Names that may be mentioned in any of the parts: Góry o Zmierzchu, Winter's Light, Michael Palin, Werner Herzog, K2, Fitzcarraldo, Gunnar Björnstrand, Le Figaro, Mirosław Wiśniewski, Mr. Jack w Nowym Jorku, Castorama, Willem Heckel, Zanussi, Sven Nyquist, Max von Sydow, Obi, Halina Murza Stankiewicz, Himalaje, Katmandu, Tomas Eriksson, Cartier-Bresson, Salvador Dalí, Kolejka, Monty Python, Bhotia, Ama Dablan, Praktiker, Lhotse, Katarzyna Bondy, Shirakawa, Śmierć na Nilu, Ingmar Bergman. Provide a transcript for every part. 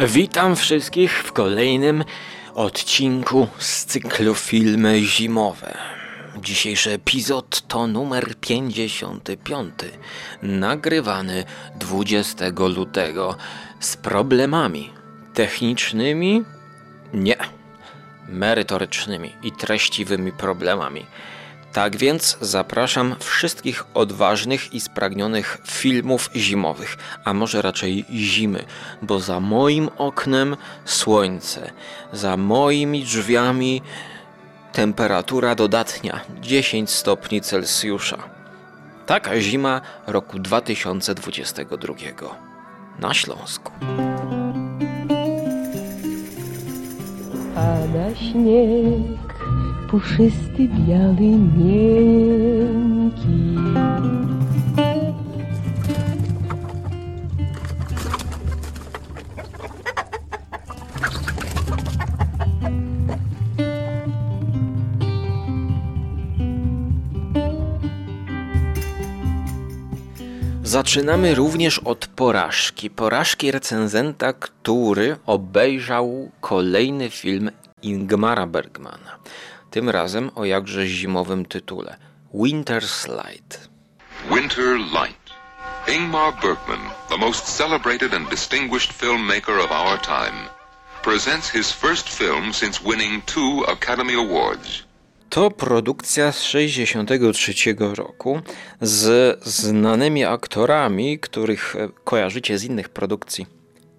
Witam wszystkich w kolejnym odcinku z cyklu Filmy Zimowe. Dzisiejszy epizod to numer 55, nagrywany 20 lutego z problemami technicznymi, merytorycznymi i treściwymi problemami. Tak więc zapraszam wszystkich odważnych i spragnionych filmów zimowych, a może raczej zimy, bo za moim oknem słońce, za moimi drzwiami temperatura dodatnia 10 stopni Celsjusza. Taka zima roku 2022 na Śląsku. Pada śnieg, puszysty, biały, miękki. Zaczynamy również od porażki recenzenta, który obejrzał kolejny film Ingmara Bergmana. Tym razem o jakże zimowym tytule Winter's Light. Winter Light. Ingmar Bergman, the most celebrated and distinguished filmmaker of our time, presents his first film since winning 2 Academy Awards. To produkcja z 1963 roku z znanymi aktorami, których kojarzycie z innych produkcji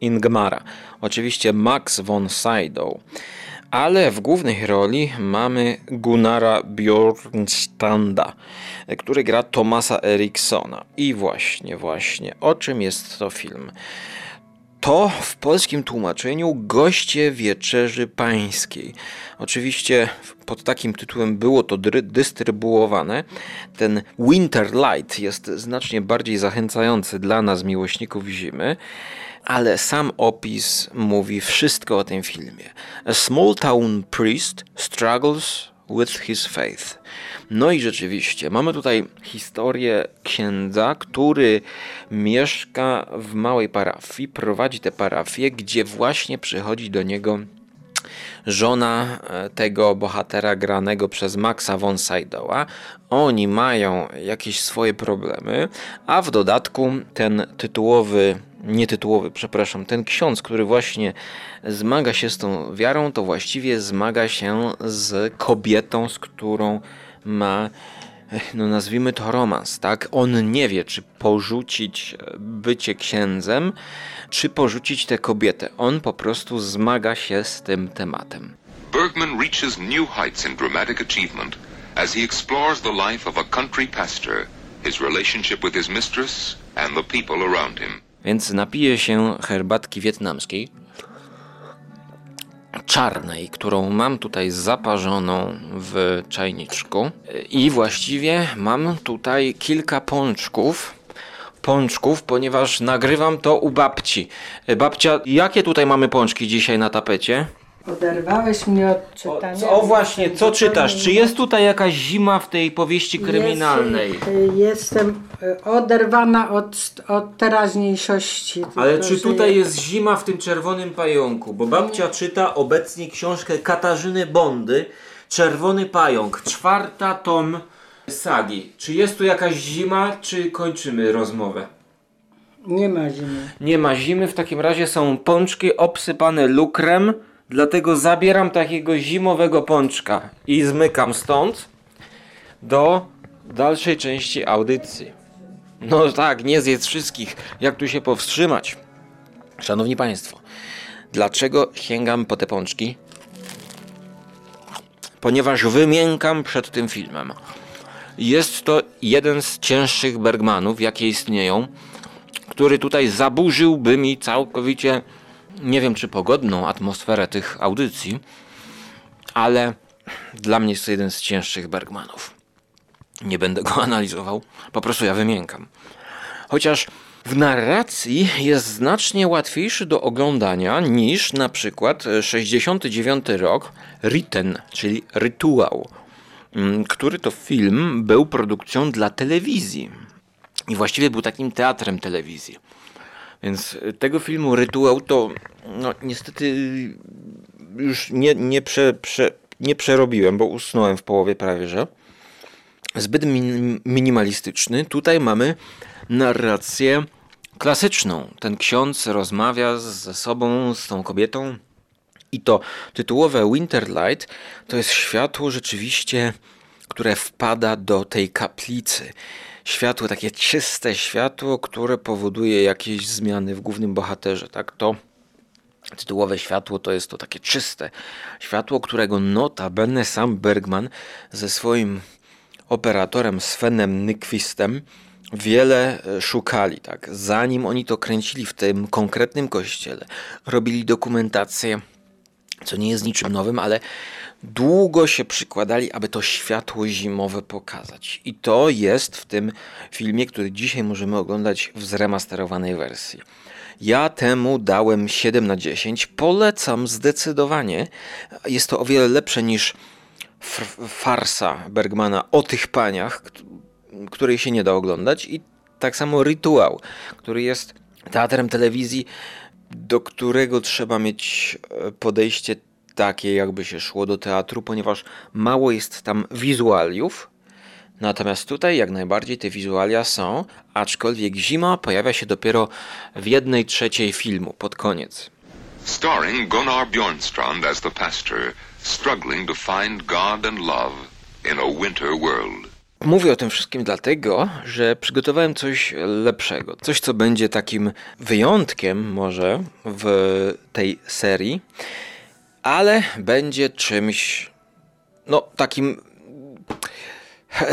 Ingmara. Oczywiście Max von Sydow. Ale w głównej roli mamy Gunnara Björnstranda, który gra Tomasa Erikssona. I właśnie, o czym jest to film? To w polskim tłumaczeniu Goście Wieczerzy Pańskiej. Oczywiście pod takim tytułem było to dystrybuowane. Ten Winter Light jest znacznie bardziej zachęcający dla nas, miłośników zimy, ale sam opis mówi wszystko o tym filmie. A small town priest struggles with his faith. No i rzeczywiście, mamy tutaj historię księdza, który mieszka w małej parafii, prowadzi tę parafię, gdzie właśnie przychodzi do niego żona tego bohatera granego przez Maxa von Sydowa. Oni mają jakieś swoje problemy, a w dodatku ten ksiądz, który właśnie zmaga się z tą wiarą, to właściwie zmaga się z kobietą, z którą ma, nazwijmy to romans, tak? On nie wie, czy porzucić bycie księdzem, czy porzucić tę kobietę. On po prostu zmaga się z tym tematem. Bergman reaches new heights in dramatic achievement as he explores the life of a country pastor, his relationship with his mistress and the people around him. Więc napije się herbatki wietnamskiej, czarnej, którą mam tutaj zaparzoną w czajniczku. I właściwie mam tutaj kilka pączków, ponieważ nagrywam to u babci. Babcia, jakie tutaj mamy pączki dzisiaj na tapecie? Oderwałeś mnie od czytania. Właśnie, co czytasz? Czy jest tutaj jakaś zima w tej powieści kryminalnej? Jestem oderwana od teraźniejszości. Ale czy tutaj jest zima w tym Czerwonym Pająku? Bo babcia czyta obecnie książkę Katarzyny Bondy, Czerwony Pająk, 4 tom sagi. Czy jest tu jakaś zima, czy kończymy rozmowę? Nie ma zimy. Nie ma zimy, w takim razie są pączki obsypane lukrem. Dlatego zabieram takiego zimowego pączka i zmykam stąd do dalszej części audycji. No tak, nie zjedz wszystkich. Jak tu się powstrzymać? Szanowni Państwo, dlaczego sięgam po te pączki? Ponieważ wymiękam przed tym filmem. Jest to jeden z cięższych Bergmanów, jakie istnieją, który tutaj zaburzyłby mi całkowicie... Nie wiem, czy pogodną atmosferę tych audycji, ale dla mnie jest to jeden z cięższych Bergmanów. Nie będę go analizował, po prostu ja wymiękam. Chociaż w narracji jest znacznie łatwiejszy do oglądania niż na przykład 69 rok Riten, czyli Rytuał, który to film był produkcją dla telewizji i właściwie był takim teatrem telewizji. Więc tego filmu Rytuał to no, niestety już nie przerobiłem, bo usnąłem w połowie prawie, że. Zbyt minimalistyczny. Tutaj mamy narrację klasyczną. Ten ksiądz rozmawia ze sobą, z tą kobietą i to tytułowe Winter Light to jest światło rzeczywiście, które wpada do tej kaplicy. Światło, takie czyste światło, które powoduje jakieś zmiany w głównym bohaterze. Tak, to tytułowe światło to jest to takie czyste światło, którego notabene sam Bergman ze swoim operatorem Svenem Nyquistem wiele szukali, tak? Zanim oni to kręcili w tym konkretnym kościele, robili dokumentację, co nie jest niczym nowym, ale długo się przykładali, aby to światło zimowe pokazać. I to jest w tym filmie, który dzisiaj możemy oglądać w zremasterowanej wersji. Ja temu dałem 7/10. Polecam zdecydowanie. Jest to o wiele lepsze niż farsa Bergmana o tych paniach, której się nie da oglądać, i tak samo Rytuał, który jest teatrem telewizji, do którego trzeba mieć podejście takie, jakby się szło do teatru, ponieważ mało jest tam wizualiów, natomiast tutaj jak najbardziej te wizualia są, aczkolwiek zima pojawia się dopiero w 1/3 filmu, pod koniec. Starring Gunnar Björnstrand as the pastor, struggling to find God and love in a winter world. Mówię o tym wszystkim dlatego, że przygotowałem coś lepszego. Coś, co będzie takim wyjątkiem może w tej serii, ale będzie czymś, no takim,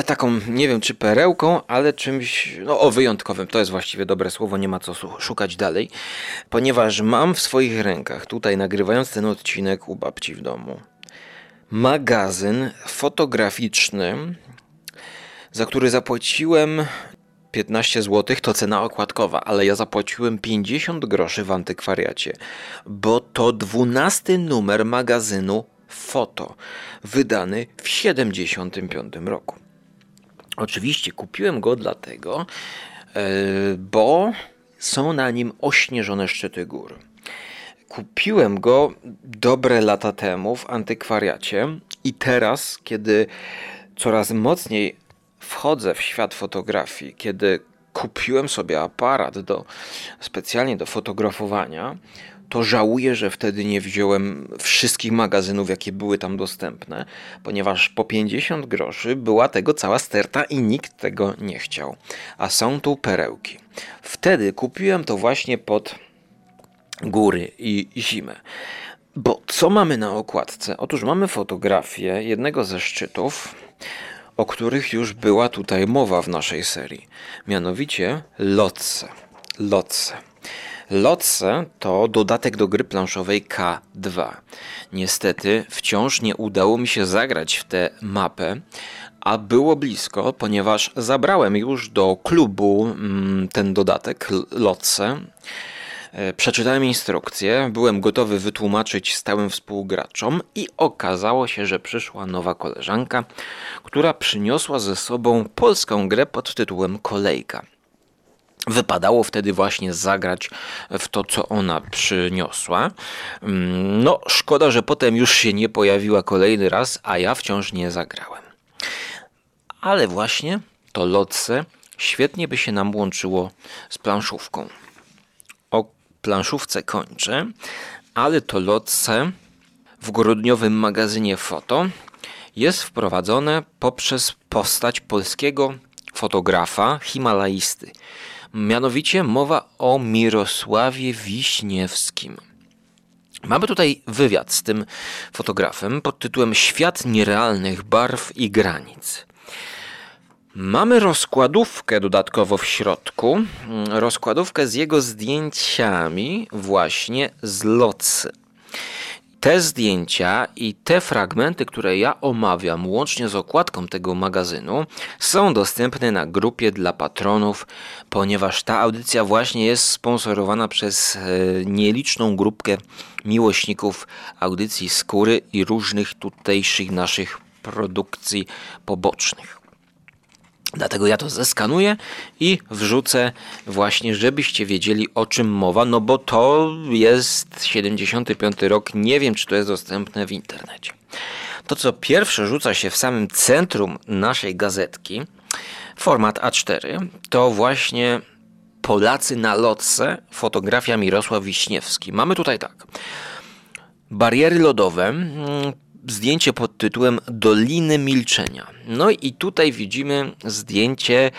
taką, nie wiem czy perełką, ale czymś, no o wyjątkowym. To jest właściwie dobre słowo, nie ma co szukać dalej, ponieważ mam w swoich rękach, tutaj nagrywając ten odcinek u babci w domu, magazyn fotograficzny, za który zapłaciłem 15 zł, to cena okładkowa, ale ja zapłaciłem 50 groszy w antykwariacie, bo to 12 numer magazynu Foto, wydany w 75 roku. Oczywiście kupiłem go dlatego, bo są na nim ośnieżone szczyty gór. Kupiłem go dobre lata temu w antykwariacie i teraz, kiedy coraz mocniej wchodzę w świat fotografii, kiedy kupiłem sobie aparat specjalnie do fotografowania, to żałuję, że wtedy nie wziąłem wszystkich magazynów, jakie były tam dostępne, ponieważ po 50 groszy była tego cała sterta i nikt tego nie chciał. A są tu perełki. Wtedy kupiłem to właśnie pod góry i zimę. Bo co mamy na okładce? Otóż mamy fotografię jednego ze szczytów, o których już była tutaj mowa w naszej serii. Mianowicie Lhotse. Lhotse. Lhotse to dodatek do gry planszowej K2. Niestety wciąż nie udało mi się zagrać w tę mapę, a było blisko, ponieważ zabrałem już do klubu ten dodatek Lhotse. Przeczytałem instrukcję, byłem gotowy wytłumaczyć stałym współgraczom i okazało się, że przyszła nowa koleżanka, która przyniosła ze sobą polską grę pod tytułem Kolejka. Wypadało wtedy właśnie zagrać w to, co ona przyniosła. No, szkoda, że potem już się nie pojawiła kolejny raz, a ja wciąż nie zagrałem. Ale właśnie to Lhotse świetnie by się nam łączyło z planszówką. O planszówce kończę, ale to Lhotse w grudniowym magazynie Foto jest wprowadzone poprzez postać polskiego fotografa himalaisty. Mianowicie mowa o Mirosławie Wiśniewskim. Mamy tutaj wywiad z tym fotografem pod tytułem Świat nierealnych barw i granic. Mamy rozkładówkę dodatkowo w środku, rozkładówkę z jego zdjęciami właśnie z Lhotse. Te zdjęcia i te fragmenty, które ja omawiam łącznie z okładką tego magazynu, są dostępne na grupie dla patronów, ponieważ ta audycja właśnie jest sponsorowana przez nieliczną grupkę miłośników audycji Skóry i różnych tutejszych naszych produkcji pobocznych. Dlatego ja to zeskanuję i wrzucę właśnie, żebyście wiedzieli, o czym mowa, no bo to jest 75 rok, nie wiem, czy to jest dostępne w internecie. To, co pierwsze rzuca się w samym centrum naszej gazetki, format A4, to właśnie Polacy na Lhotse, fotografia Mirosław Wiśniewski. Mamy tutaj tak, bariery lodowe, zdjęcie pod tytułem Doliny Milczenia. No i tutaj widzimy zdjęcie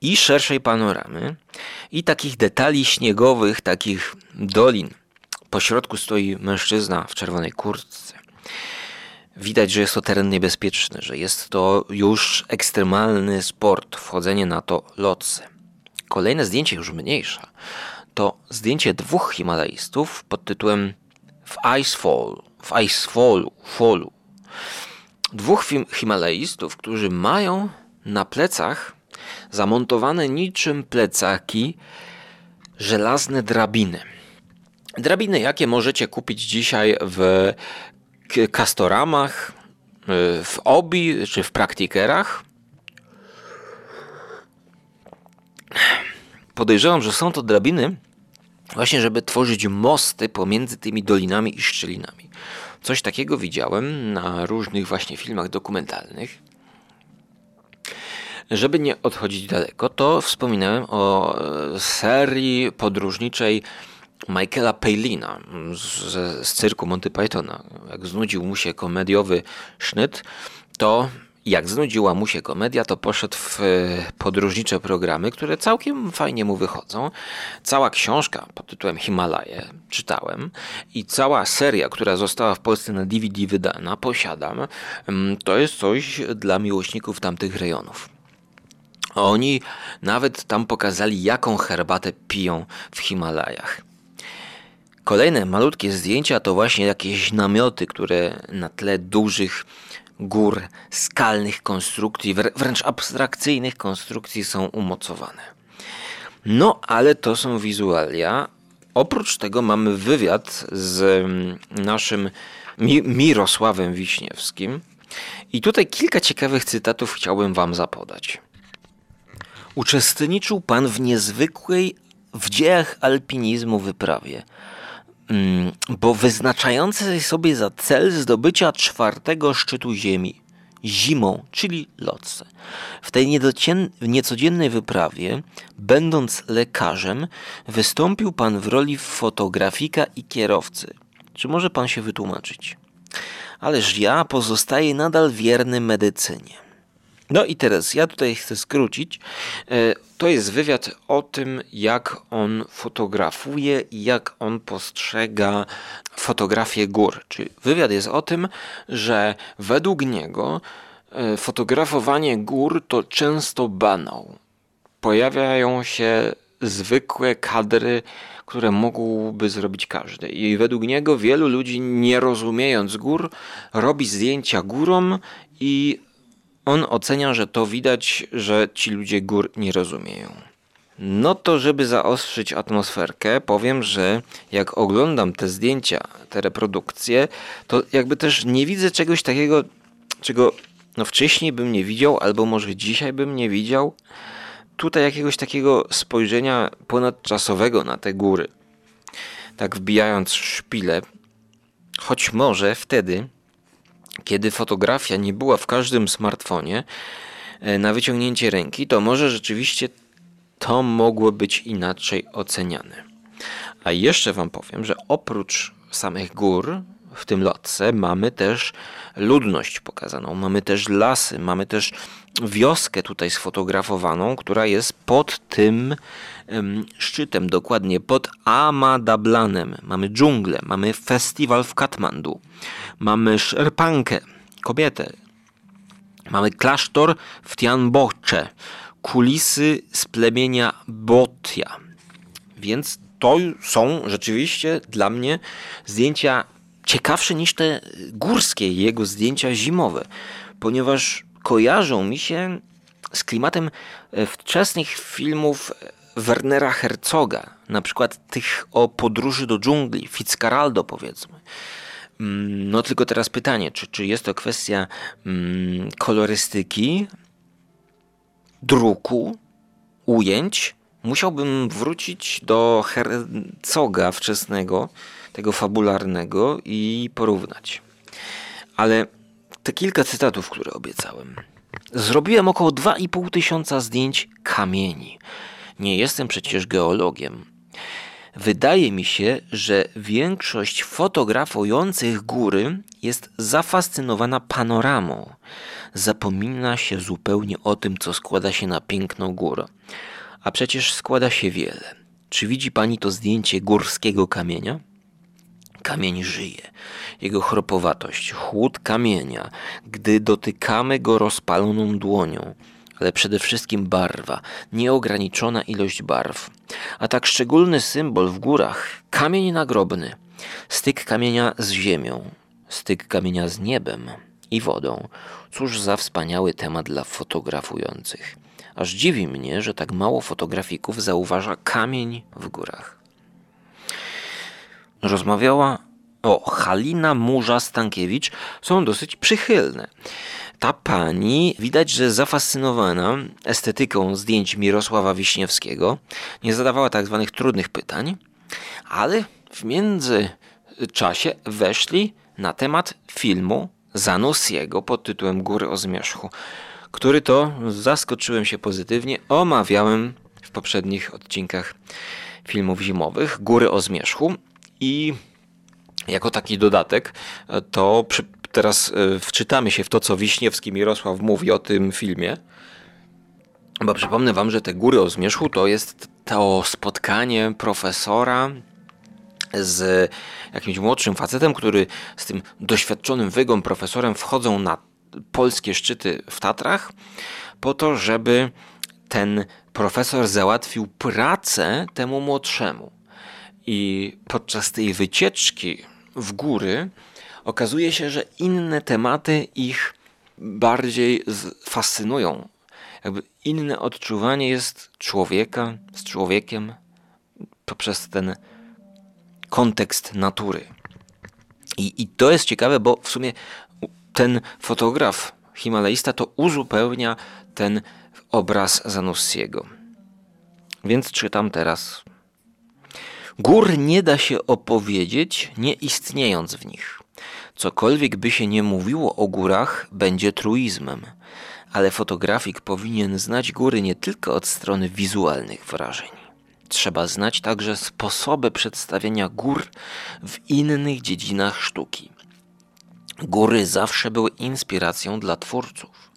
i szerszej panoramy, i takich detali śniegowych, takich dolin. Po środku stoi mężczyzna w czerwonej kurtce. Widać, że jest to teren niebezpieczny, że jest to już ekstremalny sport, wchodzenie na to Lhotse. Kolejne zdjęcie, już mniejsze, to zdjęcie dwóch Himalajstów pod tytułem w Icefallu. Dwóch Himalajstów, którzy mają na plecach zamontowane niczym plecaki żelazne drabiny. Drabiny, jakie możecie kupić dzisiaj w Castoramach, w Obi czy w Praktikerach. Podejrzewam, że są to drabiny właśnie, żeby tworzyć mosty pomiędzy tymi dolinami i szczelinami. Coś takiego widziałem na różnych właśnie filmach dokumentalnych. Żeby nie odchodzić daleko, to wspominałem o serii podróżniczej Michaela Palina z cyrku Monty Pythona. Jak znudził mu się komediowy sznyt, to jak znudziła mu się komedia, to poszedł w podróżnicze programy, które całkiem fajnie mu wychodzą. Cała książka pod tytułem Himalaje czytałem i cała seria, która została w Polsce na DVD wydana, posiadam. To jest coś dla miłośników tamtych rejonów. Oni nawet tam pokazali, jaką herbatę piją w Himalajach. Kolejne malutkie zdjęcia to właśnie jakieś namioty, które na tle dużych gór, skalnych konstrukcji, wręcz abstrakcyjnych konstrukcji są umocowane. No, ale to są wizualia. Oprócz tego mamy wywiad z naszym Mirosławem Wiśniewskim. I tutaj kilka ciekawych cytatów chciałbym wam zapodać. Uczestniczył pan w niezwykłej w dziejach alpinizmu wyprawie, bo wyznaczający sobie za cel zdobycia 4. szczytu ziemi zimą, czyli Lhotse. W tej niecodziennej wyprawie, będąc lekarzem, wystąpił pan w roli fotografika i kierowcy. Czy może pan się wytłumaczyć? Ależ ja pozostaję nadal wierny medycynie. No i teraz ja tutaj chcę skrócić. To jest wywiad o tym, jak on fotografuje i jak on postrzega fotografię gór. Czyli wywiad jest o tym, że według niego fotografowanie gór to często banał. Pojawiają się zwykłe kadry, które mógłby zrobić każdy. I według niego wielu ludzi, nie rozumiejąc gór, robi zdjęcia górom i on ocenia, że to widać, że ci ludzie gór nie rozumieją. No to, żeby zaostrzyć atmosferkę, powiem, że jak oglądam te zdjęcia, te reprodukcje, to jakby też nie widzę czegoś takiego, czego wcześniej bym nie widział, albo może dzisiaj bym nie widział. Tutaj jakiegoś takiego spojrzenia ponadczasowego na te góry. Tak wbijając szpilę, choć może wtedy, kiedy fotografia nie była w każdym smartfonie na wyciągnięcie ręki, to może rzeczywiście to mogło być inaczej oceniane. A jeszcze wam powiem, że oprócz samych gór w tym Lhotse mamy też ludność pokazaną, mamy też lasy, mamy też wioskę tutaj sfotografowaną, która jest pod tym szczytem, dokładnie pod Ama Dablanem. Mamy dżunglę, mamy festiwal w Katmandu, mamy szerpankę, kobietę, mamy klasztor w Tengboche, kulisy z plemienia Bhotia. Więc to są rzeczywiście dla mnie zdjęcia ciekawsze niż te górskie jego zdjęcia zimowe, ponieważ kojarzą mi się z klimatem wczesnych filmów Wernera Herzoga, na przykład tych o podróży do dżungli, Fitzcarraldo powiedzmy. No tylko teraz pytanie, czy jest to kwestia kolorystyki, druku, ujęć, musiałbym wrócić do Herzoga wczesnego, tego fabularnego i porównać. Ale te kilka cytatów, które obiecałem. Zrobiłem około 2500 zdjęć kamieni. Nie jestem przecież geologiem. Wydaje mi się, że większość fotografujących góry jest zafascynowana panoramą. Zapomina się zupełnie o tym, co składa się na piękną górę. A przecież składa się wiele. Czy widzi pani to zdjęcie górskiego kamienia? Kamień żyje. Jego chropowatość, chłód kamienia, gdy dotykamy go rozpaloną dłonią. Ale przede wszystkim barwa, nieograniczona ilość barw. A tak szczególny symbol w górach, kamień nagrobny. Styk kamienia z ziemią, styk kamienia z niebem i wodą. Cóż za wspaniały temat dla fotografujących. Aż dziwi mnie, że tak mało fotografików zauważa kamień w górach. Rozmawiała o Halina Murza Stankiewicz, są dosyć przychylne. Ta pani widać, że zafascynowana estetyką zdjęć Mirosława Wiśniewskiego, nie zadawała tak zwanych trudnych pytań, ale w międzyczasie weszli na temat filmu Zanussiego pod tytułem Góry o Zmierzchu, który to, zaskoczyłem się pozytywnie, omawiałem w poprzednich odcinkach filmów zimowych Góry o Zmierzchu i jako taki dodatek to teraz wczytamy się w to, co Wiśniewski Mirosław mówi o tym filmie. Bo przypomnę wam, że te Góry o Zmierzchu to jest to spotkanie profesora z jakimś młodszym facetem, który z tym doświadczonym wygą profesorem wchodzą na polskie szczyty w Tatrach po to, żeby ten profesor załatwił pracę temu młodszemu. I podczas tej wycieczki w góry okazuje się, że inne tematy ich bardziej fascynują. Jakby inne odczuwanie jest człowieka z człowiekiem poprzez ten kontekst natury. I to jest ciekawe, bo w sumie ten fotograf himalaista to uzupełnia ten obraz Zanussiego. Więc czytam teraz. Gór nie da się opowiedzieć, nie istniejąc w nich. Cokolwiek by się nie mówiło o górach, będzie truizmem, ale fotografik powinien znać góry nie tylko od strony wizualnych wrażeń. Trzeba znać także sposoby przedstawienia gór w innych dziedzinach sztuki. Góry zawsze były inspiracją dla twórców.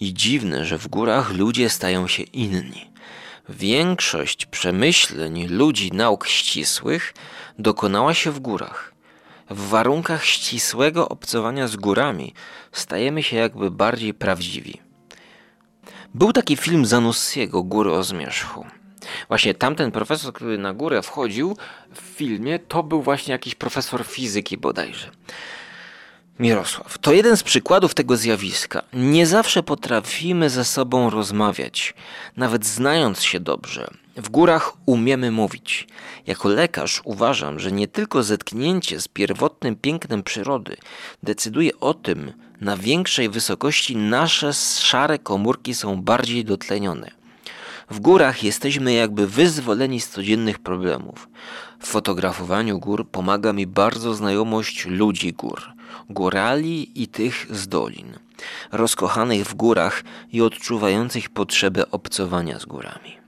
I dziwne, że w górach ludzie stają się inni. Większość przemyśleń ludzi nauk ścisłych dokonała się w górach. W warunkach ścisłego obcowania z górami stajemy się jakby bardziej prawdziwi. Był taki film Zanussiego, Góry o Zmierzchu. Właśnie tamten profesor, który na górę wchodził w filmie, to był właśnie jakiś profesor fizyki bodajże. Mirosław. To jeden z przykładów tego zjawiska. Nie zawsze potrafimy ze sobą rozmawiać, nawet znając się dobrze. W górach umiemy mówić. Jako lekarz uważam, że nie tylko zetknięcie z pierwotnym pięknem przyrody decyduje o tym, na większej wysokości nasze szare komórki są bardziej dotlenione. W górach jesteśmy jakby wyzwoleni z codziennych problemów. W fotografowaniu gór pomaga mi bardzo znajomość ludzi gór, górali i tych z dolin, rozkochanych w górach i odczuwających potrzebę obcowania z górami.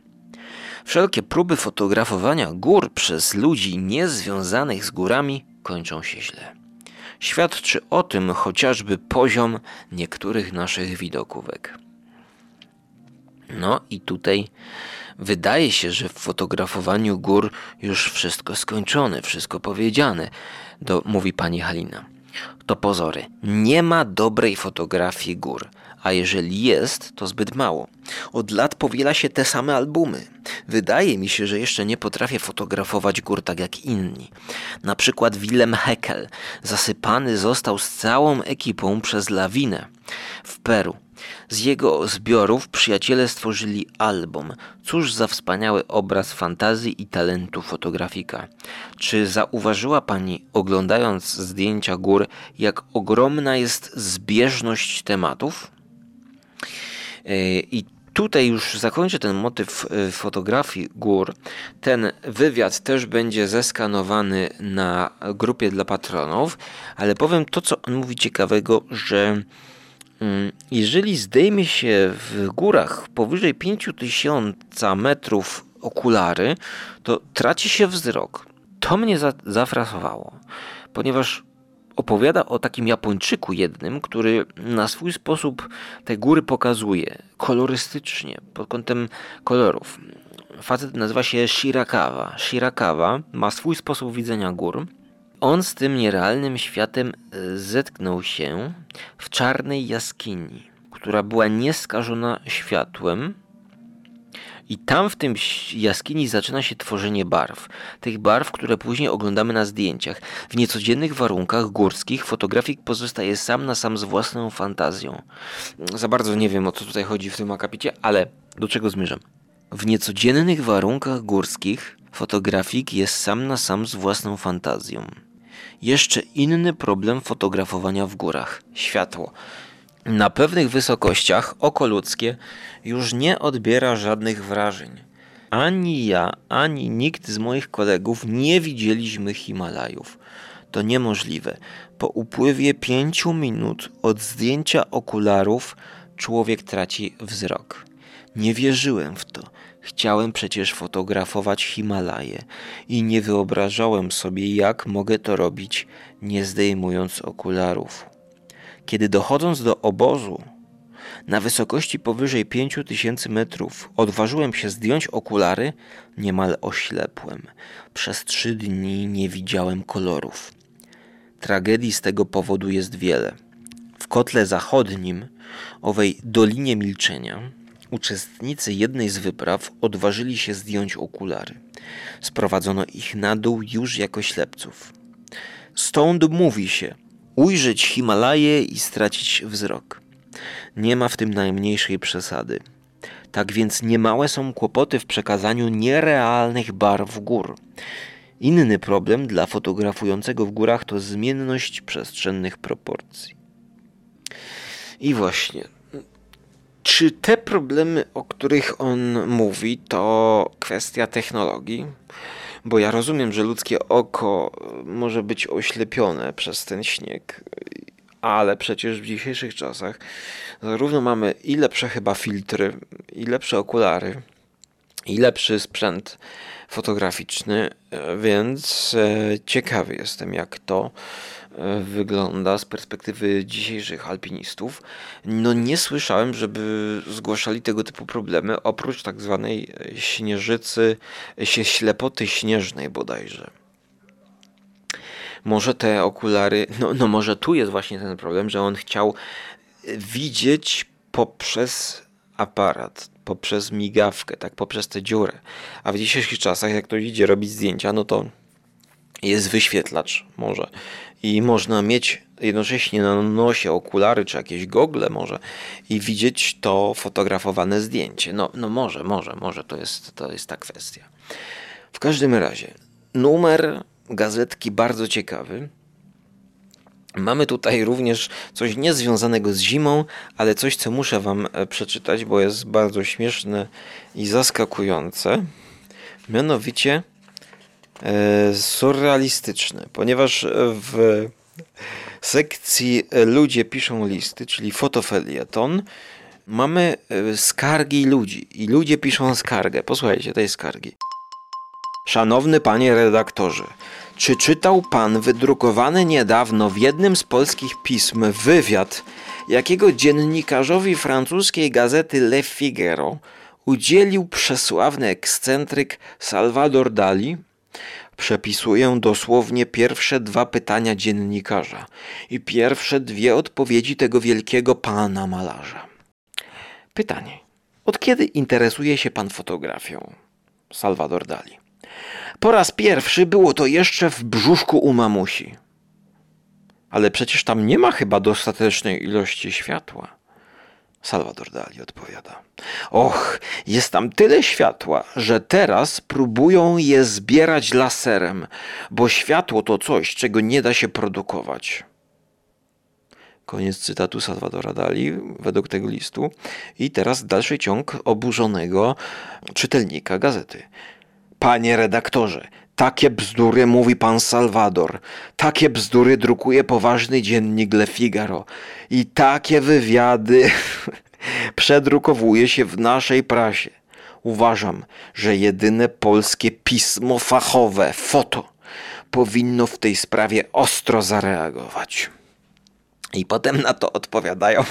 Wszelkie próby fotografowania gór przez ludzi niezwiązanych z górami kończą się źle. Świadczy o tym chociażby poziom niektórych naszych widokówek. No i tutaj wydaje się, że w fotografowaniu gór już wszystko skończone, wszystko powiedziane, mówi pani Halina. To pozory. Nie ma dobrej fotografii gór, a jeżeli jest, to zbyt mało. Od lat powiela się te same albumy. Wydaje mi się, że jeszcze nie potrafię fotografować gór tak jak inni. Na przykład Willem Heckel zasypany został z całą ekipą przez lawinę w Peru. Z jego zbiorów przyjaciele stworzyli album. Cóż za wspaniały obraz fantazji i talentu fotografika. Czy zauważyła pani, oglądając zdjęcia gór, jak ogromna jest zbieżność tematów? I Tutaj już zakończę ten motyw fotografii gór. Ten wywiad też będzie zeskanowany na grupie dla patronów, ale powiem to, co on mówi ciekawego, że jeżeli zdejmie się w górach powyżej 5000 metrów okulary, to traci się wzrok. To mnie zafrasowało, ponieważ opowiada o takim Japończyku jednym, który na swój sposób te góry pokazuje kolorystycznie, pod kątem kolorów. Facet nazywa się Shirakawa. Shirakawa ma swój sposób widzenia gór. On z tym nierealnym światem zetknął się w czarnej jaskini, która była nieskażona światłem. I tam w tym jaskini zaczyna się tworzenie barw. Tych barw, które później oglądamy na zdjęciach. W niecodziennych warunkach górskich fotografik pozostaje sam na sam z własną fantazją. Za bardzo nie wiem, o co tutaj chodzi w tym akapicie, ale do czego zmierzam? W niecodziennych warunkach górskich fotografik jest sam na sam z własną fantazją. Jeszcze inny problem fotografowania w górach. Światło. Na pewnych wysokościach oko ludzkie już nie odbiera żadnych wrażeń. Ani ja, ani nikt z moich kolegów nie widzieliśmy Himalajów. To niemożliwe. Po upływie 5 minut od zdjęcia okularów człowiek traci wzrok. Nie wierzyłem w to. Chciałem przecież fotografować Himalaje i nie wyobrażałem sobie, jak mogę to robić, nie zdejmując okularów. Kiedy dochodząc do obozu, na wysokości powyżej 5000 metrów, odważyłem się zdjąć okulary, niemal oślepłem. Przez 3 dni nie widziałem kolorów. Tragedii z tego powodu jest wiele. W kotle zachodnim, owej Dolinie Milczenia, uczestnicy jednej z wypraw odważyli się zdjąć okulary. Sprowadzono ich na dół już jako ślepców. Stąd mówi się: ujrzeć Himalaje i stracić wzrok. Nie ma w tym najmniejszej przesady. Tak więc niemałe są kłopoty w przekazaniu nierealnych barw gór. Inny problem dla fotografującego w górach to zmienność przestrzennych proporcji. I właśnie, czy te problemy, o których on mówi, to kwestia technologii? Bo ja rozumiem, że ludzkie oko może być oślepione przez ten śnieg, ale przecież w dzisiejszych czasach zarówno mamy i lepsze chyba filtry, i lepsze okulary, i lepszy sprzęt fotograficzny, więc ciekawy jestem, jak to wygląda z perspektywy dzisiejszych alpinistów. No nie słyszałem, żeby zgłaszali tego typu problemy, oprócz tak zwanej śnieżycy, ślepoty śnieżnej bodajże. Może te okulary, no może tu jest właśnie ten problem, że on chciał widzieć poprzez aparat, poprzez migawkę, tak, poprzez tę dziurę. A w dzisiejszych czasach, jak ktoś idzie robić zdjęcia, no to jest wyświetlacz może i można mieć jednocześnie na nosie okulary czy jakieś gogle może i widzieć to fotografowane zdjęcie. No może to jest ta kwestia. W każdym razie numer gazetki bardzo ciekawy. Mamy tutaj również coś niezwiązanego z zimą, ale coś, co muszę wam przeczytać, bo jest bardzo śmieszne i zaskakujące. Mianowicie surrealistyczne, ponieważ w sekcji Ludzie piszą listy, czyli fotofelieton, mamy skargi ludzi i ludzie piszą skargę. Posłuchajcie tej skargi. Szanowny panie redaktorze, czy czytał pan wydrukowany niedawno w jednym z polskich pism wywiad, jakiego dziennikarzowi francuskiej gazety Le Figaro udzielił przesławny ekscentryk Salvador Dalí? Przepisuję dosłownie pierwsze 2 pytania dziennikarza i pierwsze 2 odpowiedzi tego wielkiego pana malarza. Pytanie. Od kiedy interesuje się pan fotografią? Salvador Dalí. Po raz pierwszy było to jeszcze w brzuszku u mamusi. Ale przecież tam nie ma chyba dostatecznej ilości światła. Salvador Dalí odpowiada. Och, jest tam tyle światła, że teraz próbują je zbierać laserem, bo światło to coś, czego nie da się produkować. Koniec cytatu Salvadora Dalí według tego listu. I teraz dalszy ciąg oburzonego czytelnika gazety. Panie redaktorze, takie bzdury mówi pan Salvador. Takie bzdury drukuje poważny dziennik Le Figaro. I takie wywiady przedrukowuje się w naszej prasie. Uważam, że jedyne polskie pismo fachowe, foto, powinno w tej sprawie ostro zareagować. I potem na to odpowiadają,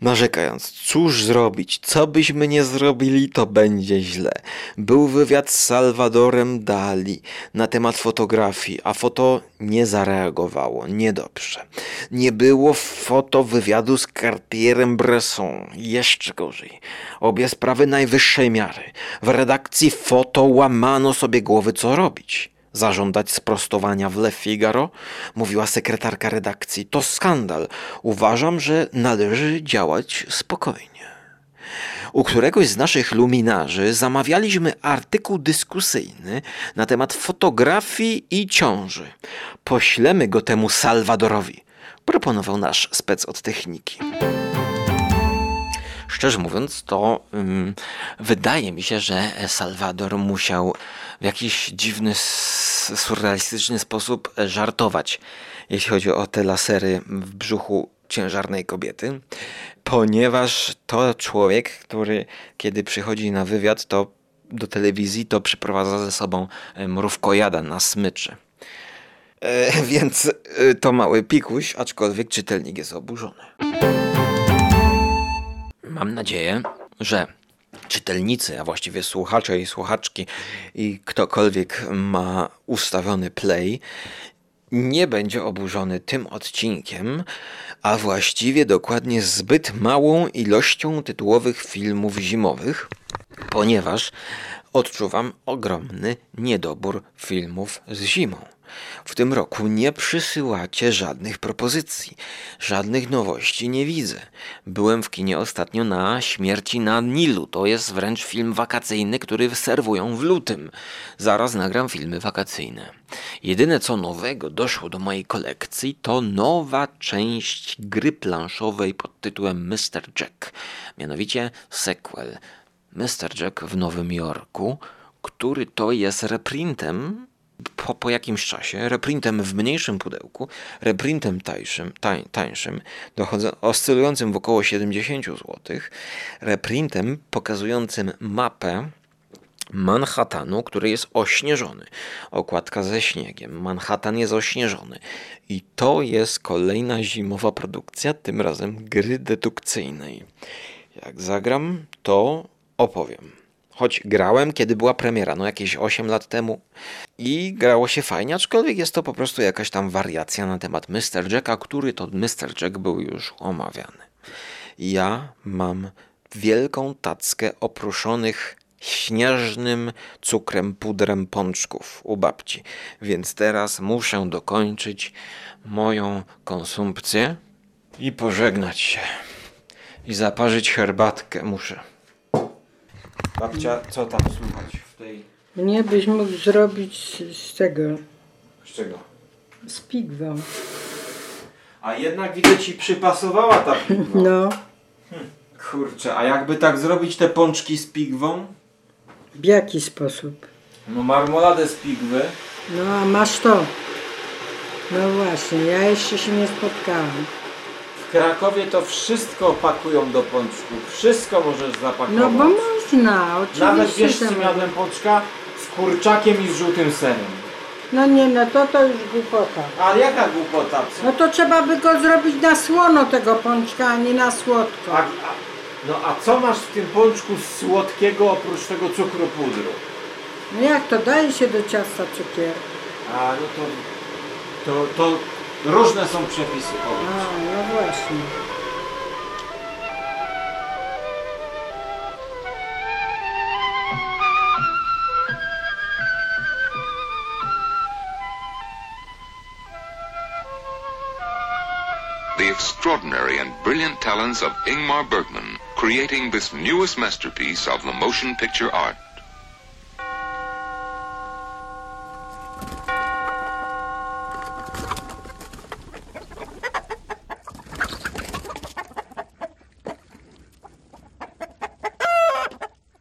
narzekając, cóż zrobić, co byśmy nie zrobili, to będzie źle. Był wywiad z Salvadorem Dalí na temat fotografii, a foto nie zareagowało, niedobrze. Nie było foto wywiadu z Cartierem-Bresson, jeszcze gorzej. Obie sprawy najwyższej miary. W redakcji foto łamano sobie głowy, co robić. Zażądać sprostowania w Le Figaro? Mówiła sekretarka redakcji. To skandal. Uważam, że należy działać spokojnie. U któregoś z naszych luminarzy zamawialiśmy artykuł dyskusyjny na temat fotografii i ciąży. Poślemy go temu Salvadorowi, proponował nasz spec od techniki. Szczerze mówiąc, to wydaje mi się, że Salvador musiał w jakiś dziwny, surrealistyczny sposób żartować, jeśli chodzi o te lasery w brzuchu ciężarnej kobiety, ponieważ to człowiek, który kiedy przychodzi na wywiad to do telewizji, to przyprowadza ze sobą mrówkojada na smyczy. Więc to mały pikuś, aczkolwiek czytelnik jest oburzony. Mam nadzieję, że czytelnicy, a właściwie słuchacze i słuchaczki i ktokolwiek ma ustawiony play, nie będzie oburzony tym odcinkiem, a właściwie dokładnie zbyt małą ilością tytułowych filmów zimowych, ponieważ odczuwam ogromny niedobór filmów z zimą. W tym roku nie przysyłacie żadnych propozycji, żadnych nowości nie widzę. Byłem w kinie ostatnio na Śmierci na Nilu. To jest wręcz film wakacyjny, który serwują w lutym. Zaraz nagram filmy wakacyjne. Jedyne co nowego doszło do mojej kolekcji to nowa część gry planszowej pod tytułem Mr. Jack. Mianowicie sequel Mr. Jack w Nowym Jorku, który to jest reprintem po jakimś czasie, reprintem w mniejszym pudełku, reprintem tańszym, oscylującym wokoło 70 zł, reprintem pokazującym mapę Manhattanu, który jest ośnieżony. Okładka ze śniegiem. Manhattan jest ośnieżony. I to jest kolejna zimowa produkcja, tym razem gry dedukcyjnej. Jak zagram, to opowiem. Choć grałem, kiedy była premiera, jakieś 8 lat temu i grało się fajnie, aczkolwiek jest to po prostu jakaś tam wariacja na temat Mr. Jacka, który to Mr. Jack był już omawiany. Ja mam wielką tackę opruszonych śnieżnym cukrem, pudrem pączków u babci, więc teraz muszę dokończyć moją konsumpcję i pożegnać się. I zaparzyć herbatkę muszę. Babcia, co tam słuchać w tej... Mnie byś mógł zrobić z tego. Z czego? Z pigwą. A jednak widzę, ci przypasowała ta pigwa. No. Kurczę, a jakby tak zrobić te pączki z pigwą? W jaki sposób? No marmoladę z pigwy. No a masz to. No właśnie, ja jeszcze się nie spotkałam. W Krakowie to wszystko pakują do pączków. Wszystko możesz zapakować. No bo można, oczywiście. Nawet wiesz, czy miałem pączka z kurczakiem i z żółtym serem. No nie, no to już głupota. Ale jaka głupota? Co? No to trzeba by go zrobić na słono tego pączka, a nie na słodko. A co masz w tym pączku słodkiego oprócz tego cukru pudru? No jak to? Daje się do ciasta cukier. A no to różne są przepisy, powiedz. No właśnie. The extraordinary and brilliant talents of Ingmar Bergman, creating this newest masterpiece of the motion picture art.